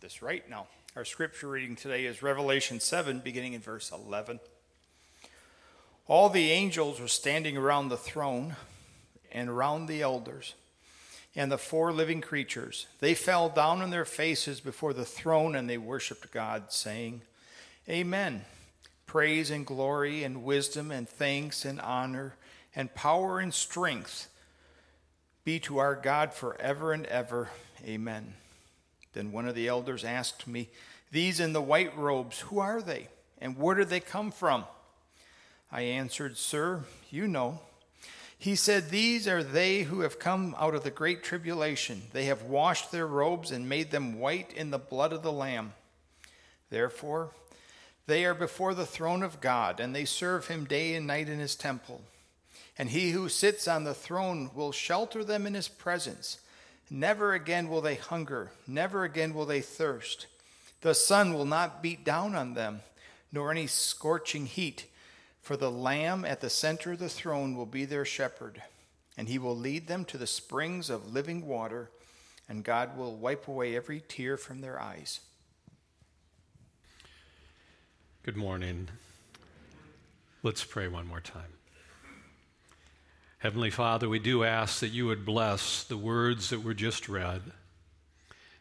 this right now. Our scripture reading today is Revelation 7, beginning in verse 11. All the angels were standing around the throne and around the elders and the four living creatures. They fell down on their faces before the throne and they worshiped God, saying, Amen. Praise and glory and wisdom and thanks and honor and power and strength be to our God forever and ever. Amen. Then one of the elders asked me, These in the white robes, who are they, and where did they come from? I answered, Sir, you know. He said, These are they who have come out of the great tribulation. They have washed their robes and made them white in the blood of the Lamb. Therefore, they are before the throne of God, and they serve him day and night in his temple. And he who sits on the throne will shelter them in his presence. Never again will they hunger, never again will they thirst. The sun will not beat down on them, nor any scorching heat, for the Lamb at the center of the throne will be their shepherd, and he will lead them to the springs of living water, and God will wipe away every tear from their eyes. Good morning. Let's pray one more time. Heavenly Father, we do ask that you would bless the words that were just read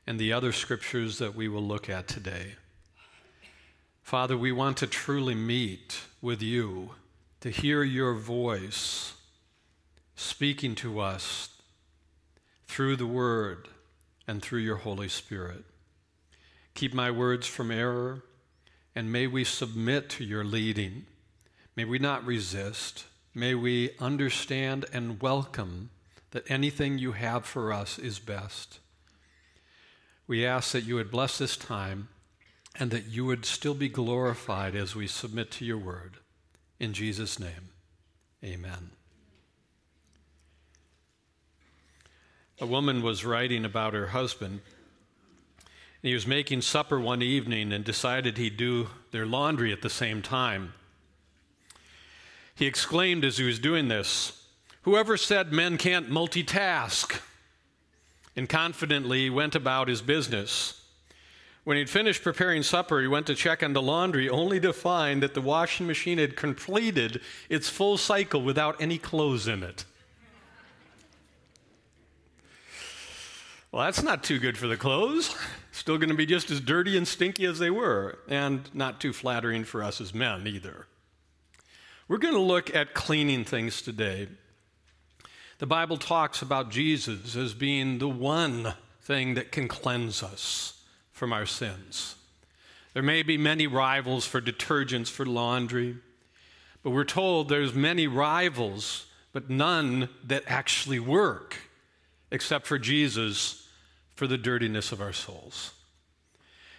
and the other scriptures that we will look at today. Father, we want to truly meet with you, to hear your voice speaking to us through the Word and through your Holy Spirit. Keep my words from error, and may we submit to your leading. May we not resist. May we understand and welcome that anything you have for us is best. We ask that you would bless this time and that you would still be glorified as we submit to your word. In Jesus' name, amen. A woman was writing about her husband. He was making supper one evening and decided he'd do their laundry at the same time. He exclaimed as he was doing this, "Whoever said men can't multitask?" And confidently went about his business. When he'd finished preparing supper, he went to check on the laundry, only to find that the washing machine had completed its full cycle without any clothes in it. Well, that's not too good for the clothes. Still going to be just as dirty and stinky as they were, and not too flattering for us as men either. We're going to look at cleaning things today. The Bible talks about Jesus as being the one thing that can cleanse us from our sins. There may be many rivals for detergents for laundry, but we're told there's many rivals, but none that actually work, except for Jesus, for the dirtiness of our souls.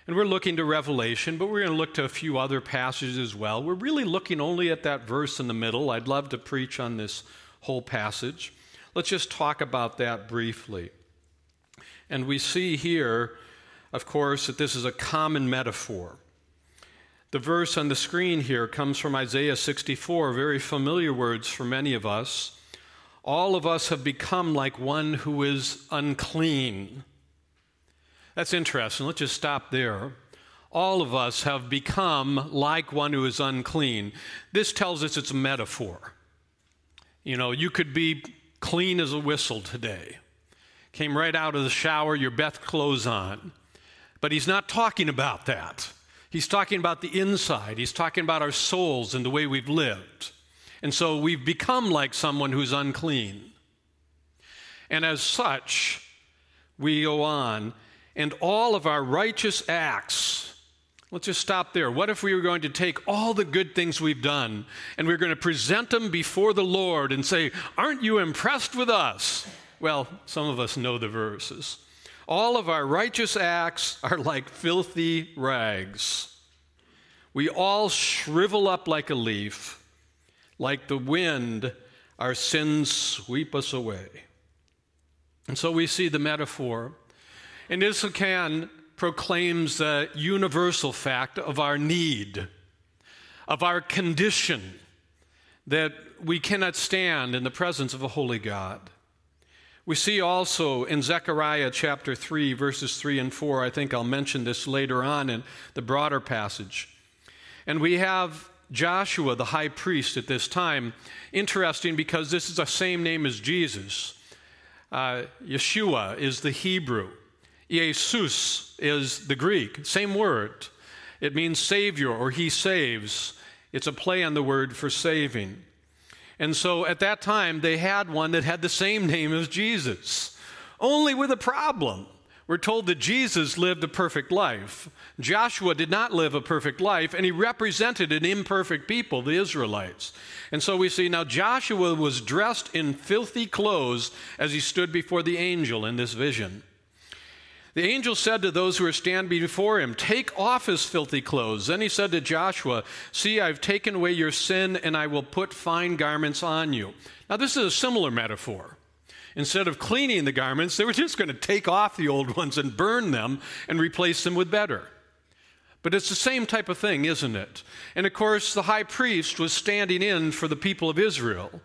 And we're looking to Revelation, but we're going to look to a few other passages as well. We're really looking only at that verse in the middle. I'd love to preach on this whole passage. Let's just talk about that briefly. And we see here, of course, that this is a common metaphor. The verse on the screen here comes from Isaiah 64, very familiar words for many of us. All of us have become like one who is unclean. That's interesting. Let's just stop there. All of us have become like one who is unclean. This tells us it's a metaphor. You know, you could be clean as a whistle today. Came right out of the shower, your best clothes on. But he's not talking about that. He's talking about the inside. He's talking about our souls and the way we've lived. And so we've become like someone who's unclean. And as such, we go on. And all of our righteous acts, let's just stop there. What if we were going to take all the good things we've done and we're going to present them before the Lord and say, aren't you impressed with us? Well, some of us know the verses. All of our righteous acts are like filthy rags. We all shrivel up like a leaf. Like the wind, our sins sweep us away. And so we see the metaphor. And this again proclaims the universal fact of our need, of our condition, that we cannot stand in the presence of a holy God. We see also in Zechariah chapter 3, verses 3 and 4, I think I'll mention this later on in the broader passage. And we have Joshua, the high priest at this time. Interesting because this is the same name as Jesus. Yeshua is the Hebrew. Jesus is the Greek. Same word. It means savior or he saves. It's a play on the word for saving. And so at that time, they had one that had the same name as Jesus, only with a problem. We're told that Jesus lived a perfect life. Joshua did not live a perfect life, and he represented an imperfect people, the Israelites. And so we see now Joshua was dressed in filthy clothes as he stood before the angel in this vision. The angel said to those who were standing before him, "Take off his filthy clothes." Then he said to Joshua, "See, I've taken away your sin, and I will put fine garments on you." Now, this is a similar metaphor. Instead of cleaning the garments, they were just going to take off the old ones and burn them and replace them with better. But it's the same type of thing, isn't it? And, of course, the high priest was standing in for the people of Israel,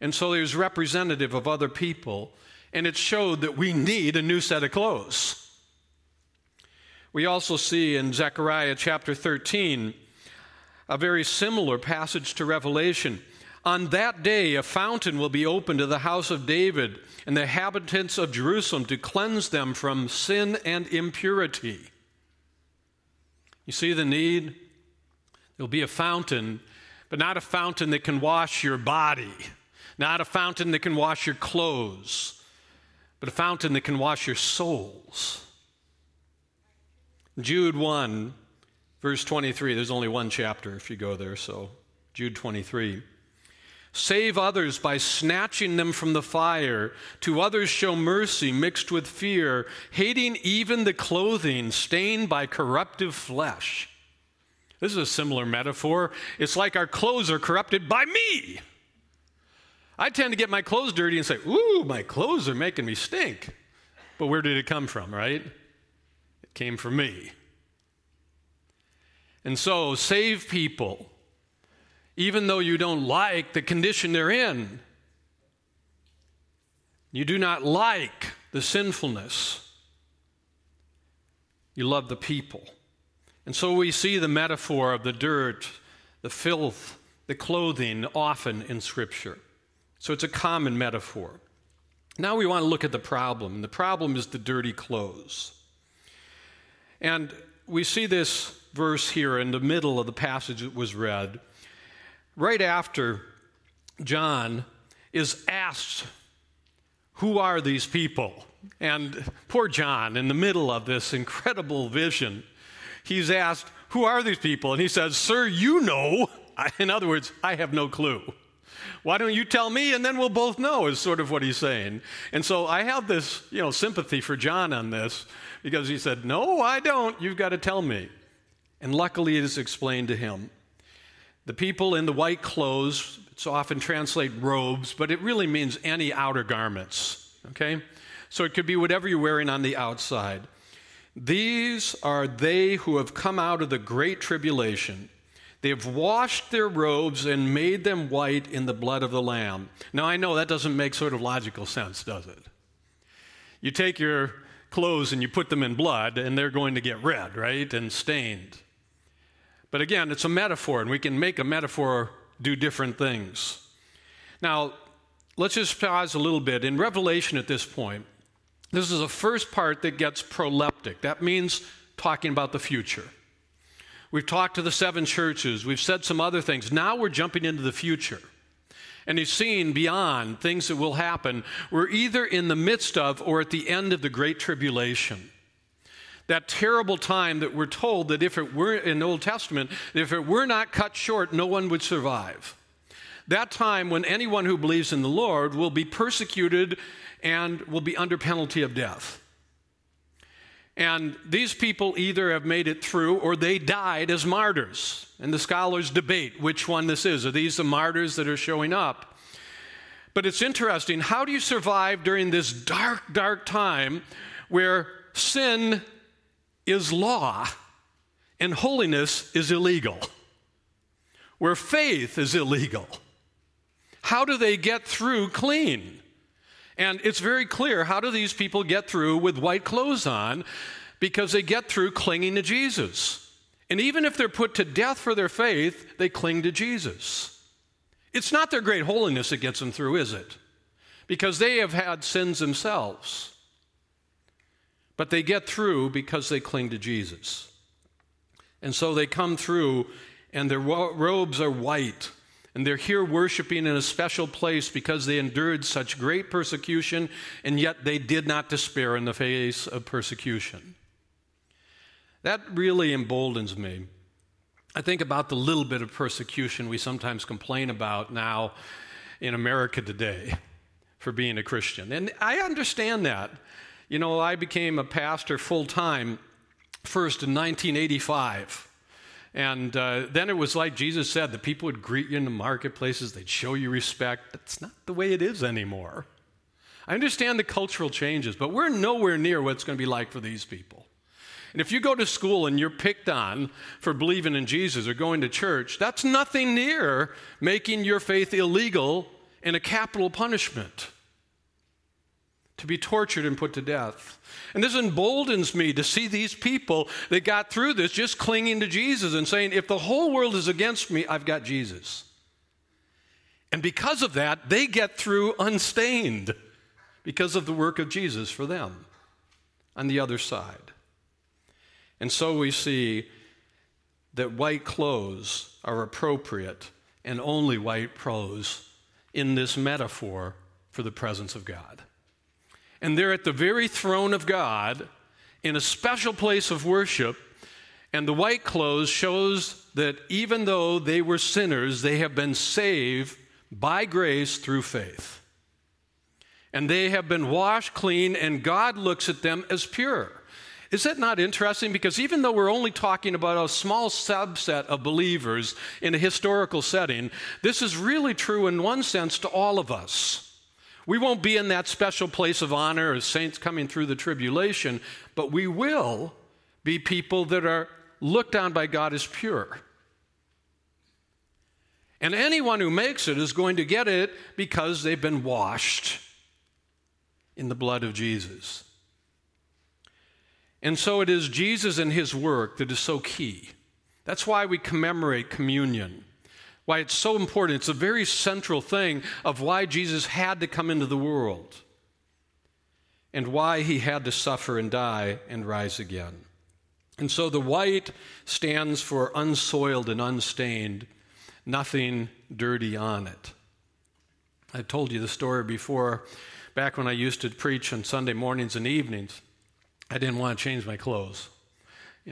and so he was representative of other people. And it showed that we need a new set of clothes. We also see in Zechariah chapter 13 a very similar passage to Revelation. "On that day, a fountain will be opened to the house of David and the inhabitants of Jerusalem to cleanse them from sin and impurity." You see the need? There'll be a fountain, but not a fountain that can wash your body, not a fountain that can wash your clothes, but a fountain that can wash your souls. Jude 1, verse 23. There's only one chapter if you go there, so Jude 23. "Save others by snatching them from the fire. To others show mercy mixed with fear, hating even the clothing stained by corruptive flesh." This is a similar metaphor. It's like our clothes are corrupted by me. I tend to get my clothes dirty and say, "Ooh, my clothes are making me stink." But where did it come from, right? It came from me. And so save people, even though you don't like the condition they're in. You do not like the sinfulness. You love the people. And so we see the metaphor of the dirt, the filth, the clothing often in Scripture. So it's a common metaphor. Now we want to look at the problem. And the problem is the dirty clothes. And we see this verse here in the middle of the passage that was read. Right after John is asked, "Who are these people?" And poor John, in the middle of this incredible vision, he's asked, "Who are these people?" And he says, "Sir, you know." In other words, "I have no clue. Why don't you tell me, and then we'll both know," is sort of what he's saying. And so I have this, sympathy for John on this, because he said, "No, I don't. You've got to tell me." And luckily it is explained to him. The people in the white clothes, it's often translated robes, but it really means any outer garments, okay? So it could be whatever you're wearing on the outside. "These are they who have come out of the great tribulation. They have washed their robes and made them white in the blood of the Lamb." Now, I know that doesn't make sort of logical sense, does it? You take your clothes and you put them in blood, and they're going to get red, right, and stained. But again, it's a metaphor, and we can make a metaphor do different things. Now, let's just pause a little bit. In Revelation at this point, this is the first part that gets proleptic. That means talking about the future. We've talked to the seven churches. We've said some other things. Now we're jumping into the future. And he's seeing beyond things that will happen. We're either in the midst of or at the end of the Great Tribulation. That terrible time that we're told that if it were in the Old Testament, if it were not cut short, no one would survive. That time when anyone who believes in the Lord will be persecuted and will be under penalty of death. And these people either have made it through or they died as martyrs. And the scholars debate which one this is. Are these the martyrs that are showing up? But it's interesting. How do you survive during this dark, dark time where sin is law and holiness is illegal, where faith is illegal? How do they get through clean? And it's very clear, how do these people get through with white clothes on? Because they get through clinging to Jesus. And even if they're put to death for their faith, they cling to Jesus. It's not their great holiness that gets them through, is it? Because they have had sins themselves. But they get through because they cling to Jesus. And so they come through, and their robes are white. And they're here worshiping in a special place because they endured such great persecution, and yet they did not despair in the face of persecution. That really emboldens me. I think about the little bit of persecution we sometimes complain about now in America today for being a Christian. And I understand that. You know, I became a pastor full-time first in 1985. And then it was like Jesus said, the people would greet you in the marketplaces, they'd show you respect. That's not the way it is anymore. I understand the cultural changes, but we're nowhere near what it's going to be like for these people. And if you go to school and you're picked on for believing in Jesus or going to church, that's nothing near making your faith illegal and a capital punishment, to be tortured and put to death. And this emboldens me to see these people that got through this just clinging to Jesus and saying, if the whole world is against me, I've got Jesus. And because of that, they get through unstained because of the work of Jesus for them on the other side. And so we see that white clothes are appropriate, and only white clothes, in this metaphor for the presence of God. And they're at the very throne of God in a special place of worship. And the white clothes shows that even though they were sinners, they have been saved by grace through faith. And they have been washed clean, and God looks at them as pure. Is that not interesting? Because even though we're only talking about a small subset of believers in a historical setting, this is really true in one sense to all of us. We won't be in that special place of honor as saints coming through the tribulation, but we will be people that are looked on by God as pure. And anyone who makes it is going to get it because they've been washed in the blood of Jesus. And so it is Jesus and his work that is so key. That's why we commemorate communion. Why it's so important. It's a very central thing of why Jesus had to come into the world and why he had to suffer and die and rise again. And so the white stands for unsoiled and unstained, nothing dirty on it. I've told you the story before. Back when I used to preach on Sunday mornings and evenings, I didn't want to change my clothes,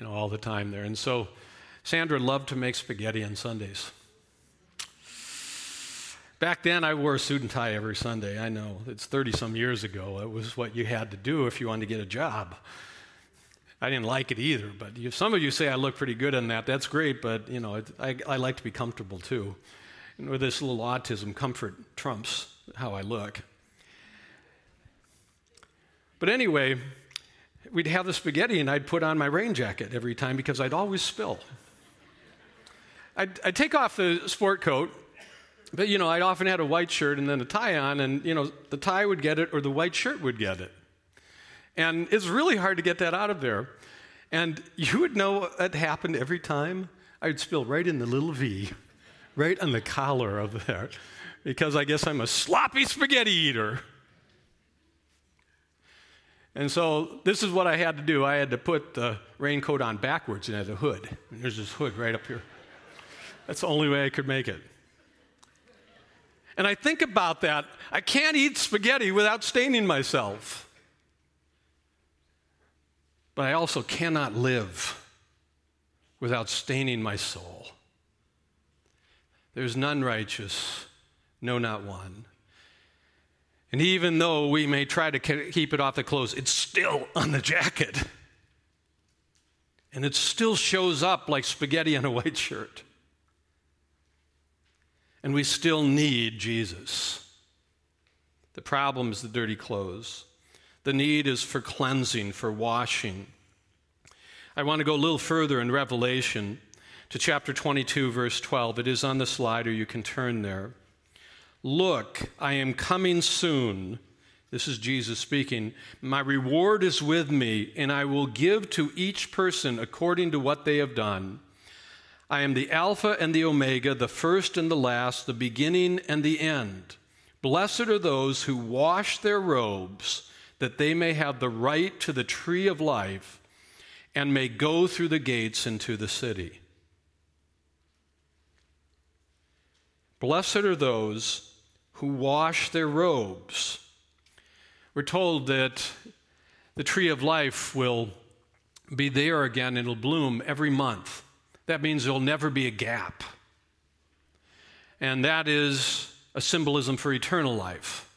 all the time there. And so Sandra loved to make spaghetti on Sundays. Back then, I wore a suit and tie every Sunday. I know, it's 30-some years ago. It was what you had to do if you wanted to get a job. I didn't like it either, but some of you say I look pretty good in that. That's great, but, I like to be comfortable, too. And with this little autism, comfort trumps how I look. But anyway, we'd have the spaghetti, and I'd put on my rain jacket every time because I'd always spill. I'd take off the sport coat, but, I often had a white shirt and then a tie on, and, the tie would get it or the white shirt would get it. And it's really hard to get that out of there. And you would know that happened every time. I would spill right in the little V, right on the collar of there, because I guess I'm a sloppy spaghetti eater. And so this is what I had to do. I had to put the raincoat on backwards and had a hood. And there's this hood right up here. That's the only way I could make it. And I think about that. I can't eat spaghetti without staining myself. But I also cannot live without staining my soul. There's none righteous, no, not one. And even though we may try to keep it off the clothes, it's still on the jacket. And it still shows up like spaghetti on a white shirt. And we still need Jesus. The problem is the dirty clothes. The need is for cleansing, for washing. I want to go a little further in Revelation to chapter 22, verse 12. It is on the slide, or you can turn there. Look, I am coming soon, This is Jesus speaking. My reward is with me, and I will give to each person according to what they have done. I am the Alpha and the Omega, the first and the last, the beginning and the end. Blessed are those who wash their robes, that they may have the right to the tree of life and may go through the gates into the city. Blessed are those who wash their robes. We're told that the tree of life will be there again. It'll bloom every month. That means there'll never be a gap. And that is a symbolism for eternal life.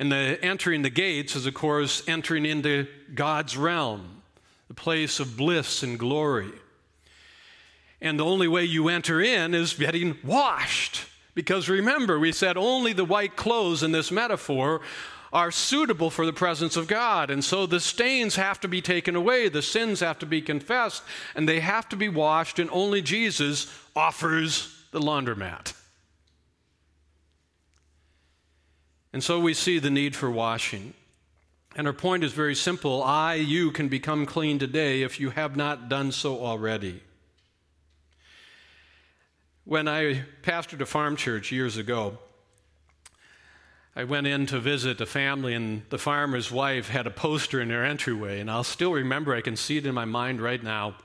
And the entering the gates is, of course, entering into God's realm, the place of bliss and glory. And the only way you enter in is getting washed. Because remember, we said only the white clothes in this metaphor are suitable for the presence of God. And so the stains have to be taken away, the sins have to be confessed, and they have to be washed, and only Jesus offers the laundromat. And so we see the need for washing. And our point is very simple. You can become clean today if you have not done so already. When I pastored a farm church years ago, I went in to visit a family, and the farmer's wife had a poster in her entryway, and I'll still remember, I can see it in my mind right now.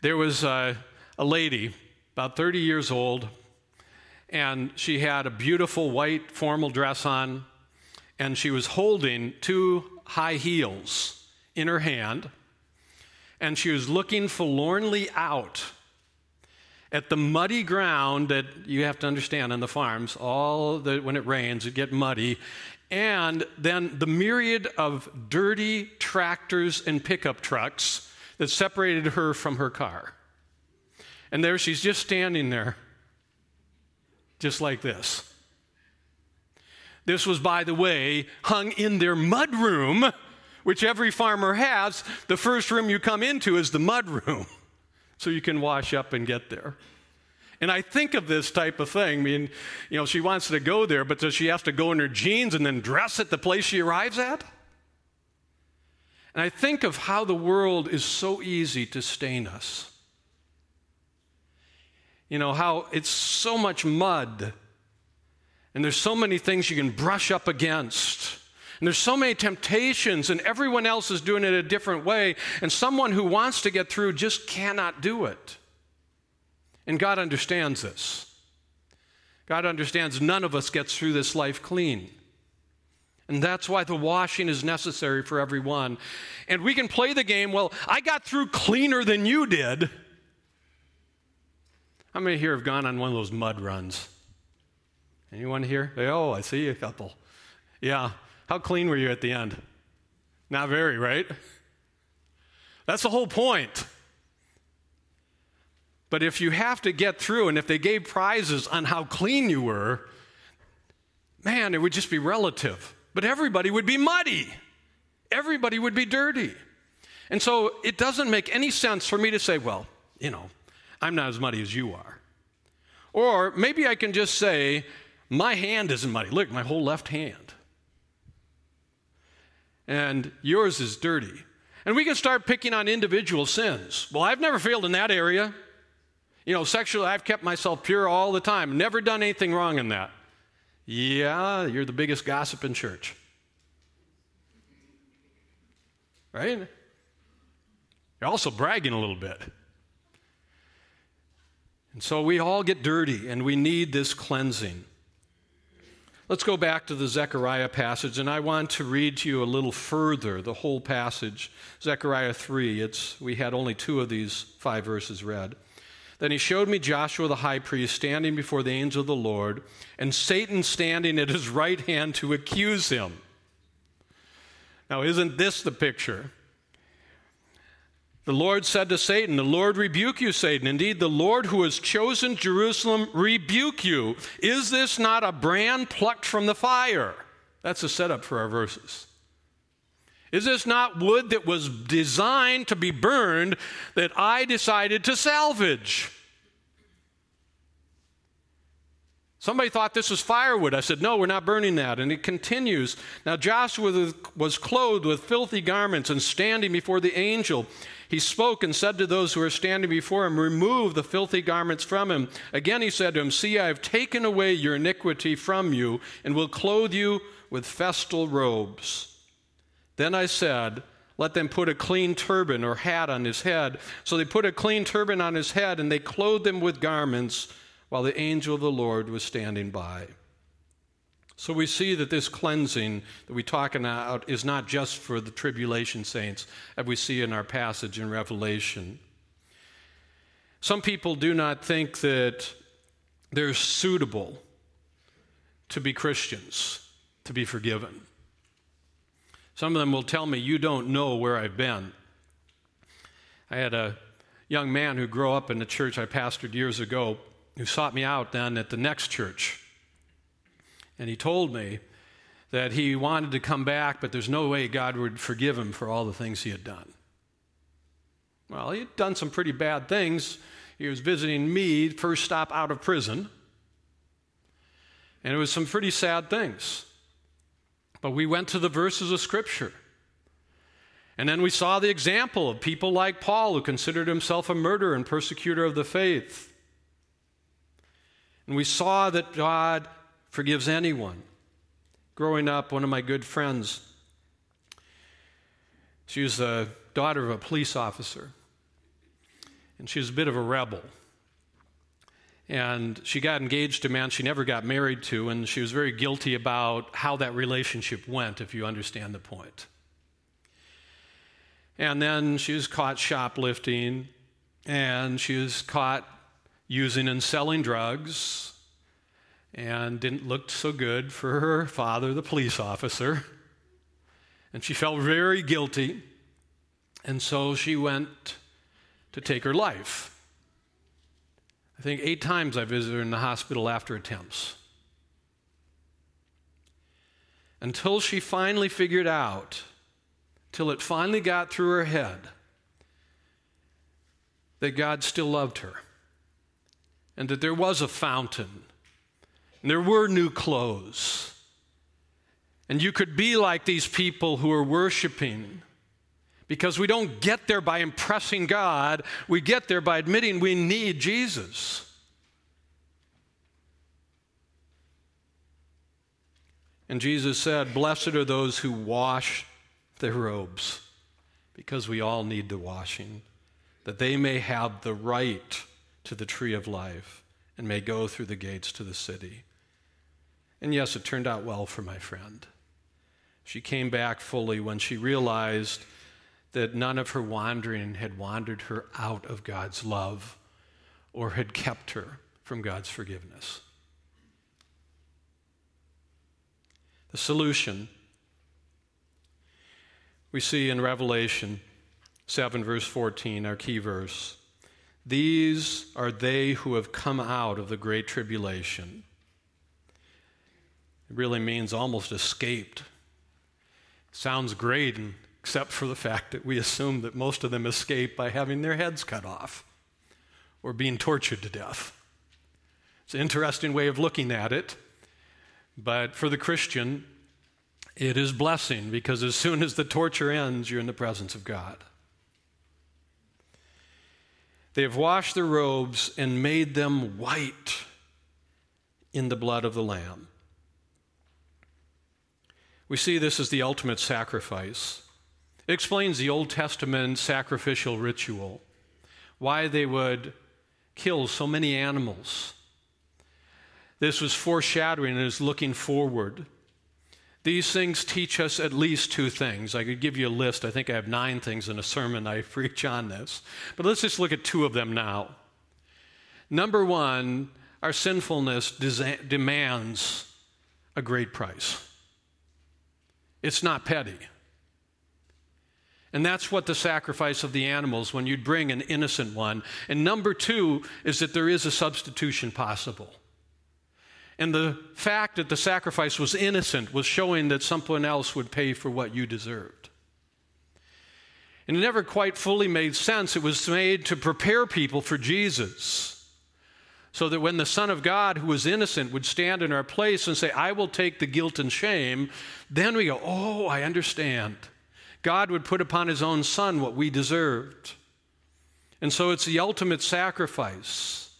There was a lady, about 30 years old, and she had a beautiful white formal dress on, and she was holding two high heels in her hand, and she was looking forlornly out at the muddy ground that you have to understand on the farms, when it rains, it gets muddy, and then the myriad of dirty tractors and pickup trucks that separated her from her car. And there she's just standing there. Just like this. This was, by the way, hung in their mud room, which every farmer has. The first room you come into is the mud room, so you can wash up and get there. And I think of this type of thing. I mean, she wants to go there, but does she have to go in her jeans and then dress at the place she arrives at? And I think of how the world is so easy to stain us. How it's so much mud, and there's so many things you can brush up against, and there's so many temptations, and everyone else is doing it a different way, and someone who wants to get through just cannot do it. And God understands this. God understands none of us gets through this life clean. And that's why the washing is necessary for everyone. And we can play the game, I got through cleaner than you did. How many here have gone on one of those mud runs? Anyone here? I see a couple. Yeah. How clean were you at the end? Not very, right? That's the whole point. But if you have to get through, and if they gave prizes on how clean you were, man, it would just be relative. But everybody would be muddy. Everybody would be dirty. And so it doesn't make any sense for me to say, I'm not as muddy as you are. Or maybe I can just say, my hand isn't muddy. Look, my whole left hand. And yours is dirty. And we can start picking on individual sins. I've never failed in that area. Sexually, I've kept myself pure all the time. Never done anything wrong in that. Yeah, you're the biggest gossip in church. Right? You're also bragging a little bit. And so we all get dirty, and we need this cleansing. Let's go back to the Zechariah passage, and I want to read to you a little further the whole passage, Zechariah 3. We had only two of these 5 verses read. Then he showed me Joshua the high priest standing before the angel of the Lord, and Satan standing at his right hand to accuse him. Now, isn't this the picture? The Lord said to Satan, the Lord rebuke you, Satan. Indeed, the Lord who has chosen Jerusalem rebuke you. Is this not a brand plucked from the fire? That's the setup for our verses. Is this not wood that was designed to be burned that I decided to salvage? Somebody thought this was firewood. I said, no, we're not burning that. And it continues. Now Joshua was clothed with filthy garments, and standing before the angel, he spoke and said to those who were standing before him, remove the filthy garments from him. Again he said to him, see, I have taken away your iniquity from you, and will clothe you with festal robes. Then I said, let them put a clean turban or hat on his head. So they put a clean turban on his head, and they clothed him with garments, while the angel of the Lord was standing by. So we see that this cleansing that we're talking about is not just for the tribulation saints, as we see in our passage in Revelation. Some people do not think that they're suitable to be Christians, to be forgiven. Some of them will tell me, you don't know where I've been. I had a young man who grew up in the church I pastored years ago, who sought me out then at the next church. And he told me that he wanted to come back, but there's no way God would forgive him for all the things he had done. Well, he had done some pretty bad things. He was visiting me, first stop out of prison. And it was some pretty sad things. But we went to the verses of Scripture. And then we saw the example of people like Paul, who considered himself a murderer and persecutor of the faith. And we saw that God forgives anyone. Growing up, one of my good friends, she was the daughter of a police officer, and she was a bit of a rebel. And she got engaged to a man she never got married to, and she was very guilty about how that relationship went, if you understand the point. And then she was caught shoplifting, and she was caught using and selling drugs, and didn't look so good for her father, the police officer. And she felt very guilty, and so she went to take her life. I think 8 times I visited her in the hospital after attempts. Until she finally figured out, till it finally got through her head, that God still loved her. And that there was a fountain, and there were new clothes, and you could be like these people who are worshiping, because we don't get there by impressing God. We get there by admitting we need Jesus. And Jesus said, blessed are those who wash their robes, because we all need the washing, that they may have the right to the tree of life, and may go through the gates to the city. And yes, it turned out well for my friend. She came back fully when she realized that none of her wandering had wandered her out of God's love or had kept her from God's forgiveness. The solution we see in Revelation 7, verse 14, our key verse. These are they who have come out of the great tribulation. It really means almost escaped. Sounds great, except for the fact that we assume that most of them escape by having their heads cut off or being tortured to death. It's an interesting way of looking at it, but for the Christian, it is blessing, because as soon as the torture ends, you're in the presence of God. They have washed their robes and made them white in the blood of the Lamb. We see this as the ultimate sacrifice. It explains the Old Testament sacrificial ritual, why they would kill so many animals. This was foreshadowing and is looking forward. These things teach us at least 2 things. I could give you a list. I think I have 9 things in a sermon I preach on this. But let's just look at 2 of them now. Number 1, our sinfulness demands a great price. It's not petty. And that's what the sacrifice of the animals, when you'd bring an innocent one. And number 2 is that there is a substitution possible. And the fact that the sacrifice was innocent was showing that someone else would pay for what you deserved. And it never quite fully made sense. It was made to prepare people for Jesus. so that when the Son of God, who was innocent, would stand in our place and say, I will take the guilt and shame, then we go, oh, I understand. God would put upon his own Son what we deserved. And so it's the ultimate sacrifice.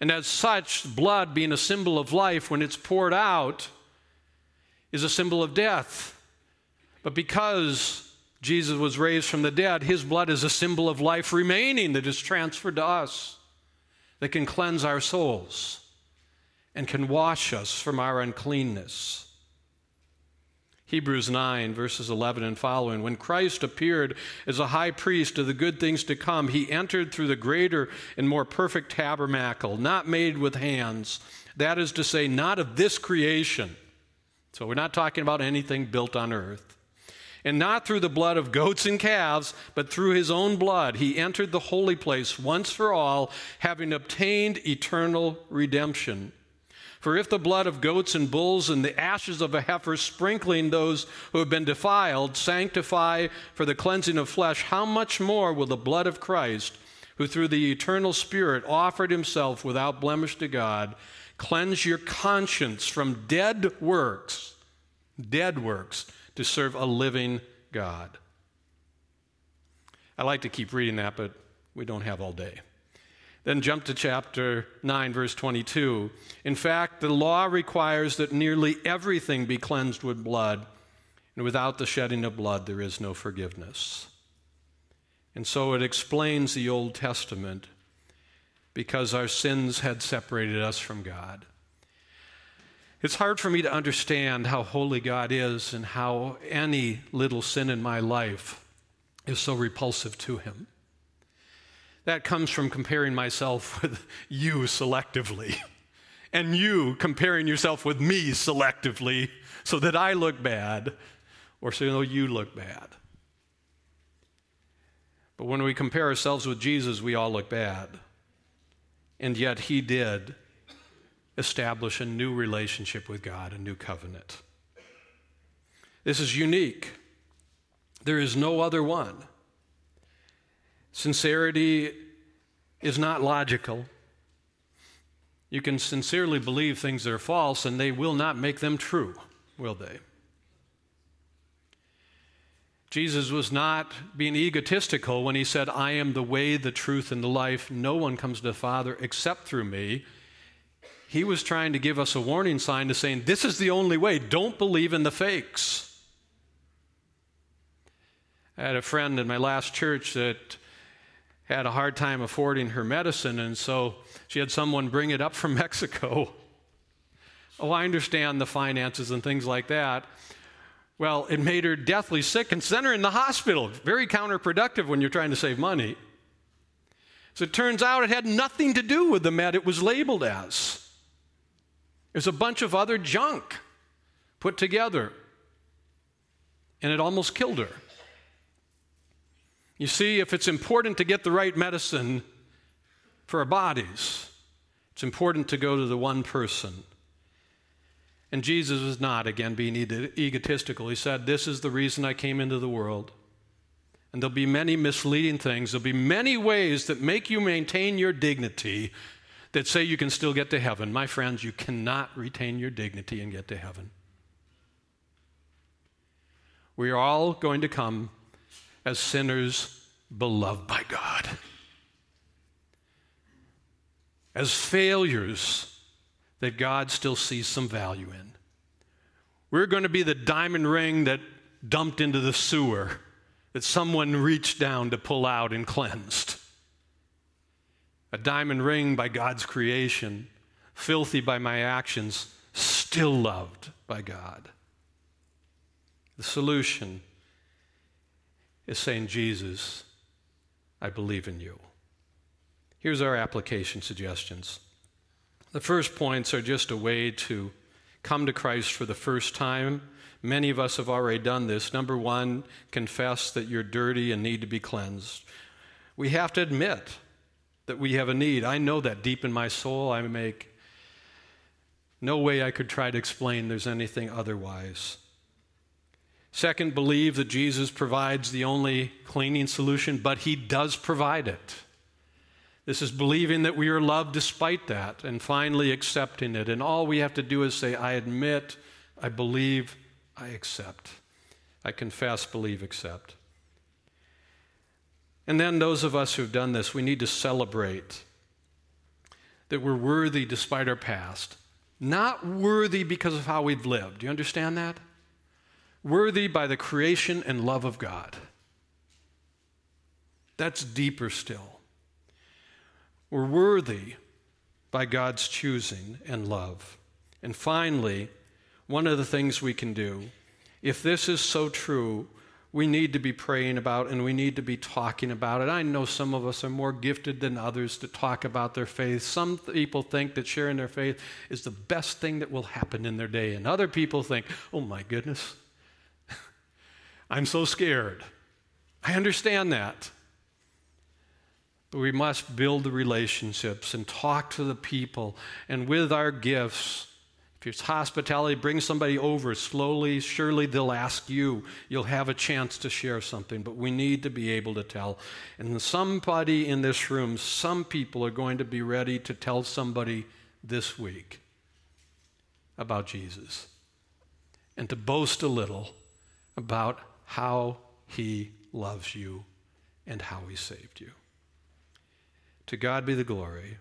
And as such, blood, being a symbol of life, when it's poured out, is a symbol of death. But because Jesus was raised from the dead, his blood is a symbol of life remaining that is transferred to us, that can cleanse our souls and can wash us from our uncleanness. Hebrews 9, verses 11 and following. When Christ appeared as a high priest of the good things to come, he entered through the greater and more perfect tabernacle, not made with hands. That is to say, not of this creation. So we're not talking about anything built on earth. And not through the blood of goats and calves, but through his own blood, he entered the holy place once for all, having obtained eternal redemption. For if the blood of goats and bulls and the ashes of a heifer sprinkling those who have been defiled sanctify for the cleansing of flesh, how much more will the blood of Christ, who through the eternal Spirit offered himself without blemish to God, cleanse your conscience from dead works, to serve a living God. I like to keep reading that, but we don't have all day. Then jump to chapter 9, verse 22. In fact, the law requires that nearly everything be cleansed with blood, and without the shedding of blood, there is no forgiveness. And so it explains the Old Testament, because our sins had separated us from God. It's hard for me to understand how holy God is and how any little sin in my life is so repulsive to him. That comes from comparing myself with you selectively and you comparing yourself with me selectively so that I look bad or so you look bad. But when we compare ourselves with Jesus, we all look bad. And yet he did establish a new relationship with God, a new covenant. This is unique. There is no other one. Sincerity is not logical. You can sincerely believe things that are false, and they will not make them true, will they? Jesus was not being egotistical when he said, I am the way, the truth, and the life. No one comes to the Father except through me. He was trying to give us a warning sign to saying, this is the only way. Don't believe in the fakes. I had a friend in my last church that had a hard time affording her medicine, and so she had someone bring it up from Mexico. Oh, I understand the finances and things like that. Well, it made her deathly sick and sent her in the hospital. Very counterproductive when you're trying to save money. So it turns out it had nothing to do with the med it was labeled as. It was a bunch of other junk put together, and it almost killed her. You see, if it's important to get the right medicine for our bodies, it's important to go to the one person. And Jesus was not, again, being egotistical. He said, this is the reason I came into the world. And there'll be many misleading things. There'll be many ways that make you maintain your dignity that say you can still get to heaven. My friends, you cannot retain your dignity and get to heaven. We are all going to come as sinners beloved by God, as failures that God still sees some value in. We're going to be the diamond ring that dumped into the sewer that someone reached down to pull out and cleansed. A diamond ring by God's creation, filthy by my actions, still loved by God. The solution is saying, Jesus, I believe in you. Here's our application suggestions. The first points are just a way to come to Christ for the first time. Many of us have already done this. Number one, confess that you're dirty and need to be cleansed. We have to admit that we have a need. I know that deep in my soul. I make no way I could try to explain there's anything otherwise. Second, believe that Jesus provides the only cleaning solution, but he does provide it. This is believing that we are loved despite that and finally accepting it. And all we have to do is say, I admit, I believe, I accept. I confess, believe, accept. And then those of us who've done this, we need to celebrate that we're worthy despite our past. Not worthy because of how we've lived. Do you understand that? Worthy by the creation and love of God. That's deeper still. We're worthy by God's choosing and love. And finally, one of the things we can do, if this is so true, we need to be praying about and we need to be talking about it. I know some of us are more gifted than others to talk about their faith. Some people think that sharing their faith is the best thing that will happen in their day. And other people think, oh my goodness, I'm so scared. I understand that. But we must build the relationships and talk to the people. And with our gifts, if it's hospitality, bring somebody over. Slowly, surely they'll ask you. You'll have a chance to share something, but we need to be able to tell. And somebody in this room, some people are going to be ready to tell somebody this week about Jesus and to boast a little about how he loves you and how he saved you. To God be the glory.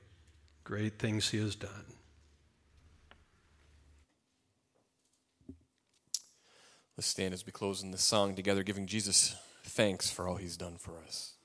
Great things he has done. Let's stand as we close in this song together, giving Jesus thanks for all he's done for us.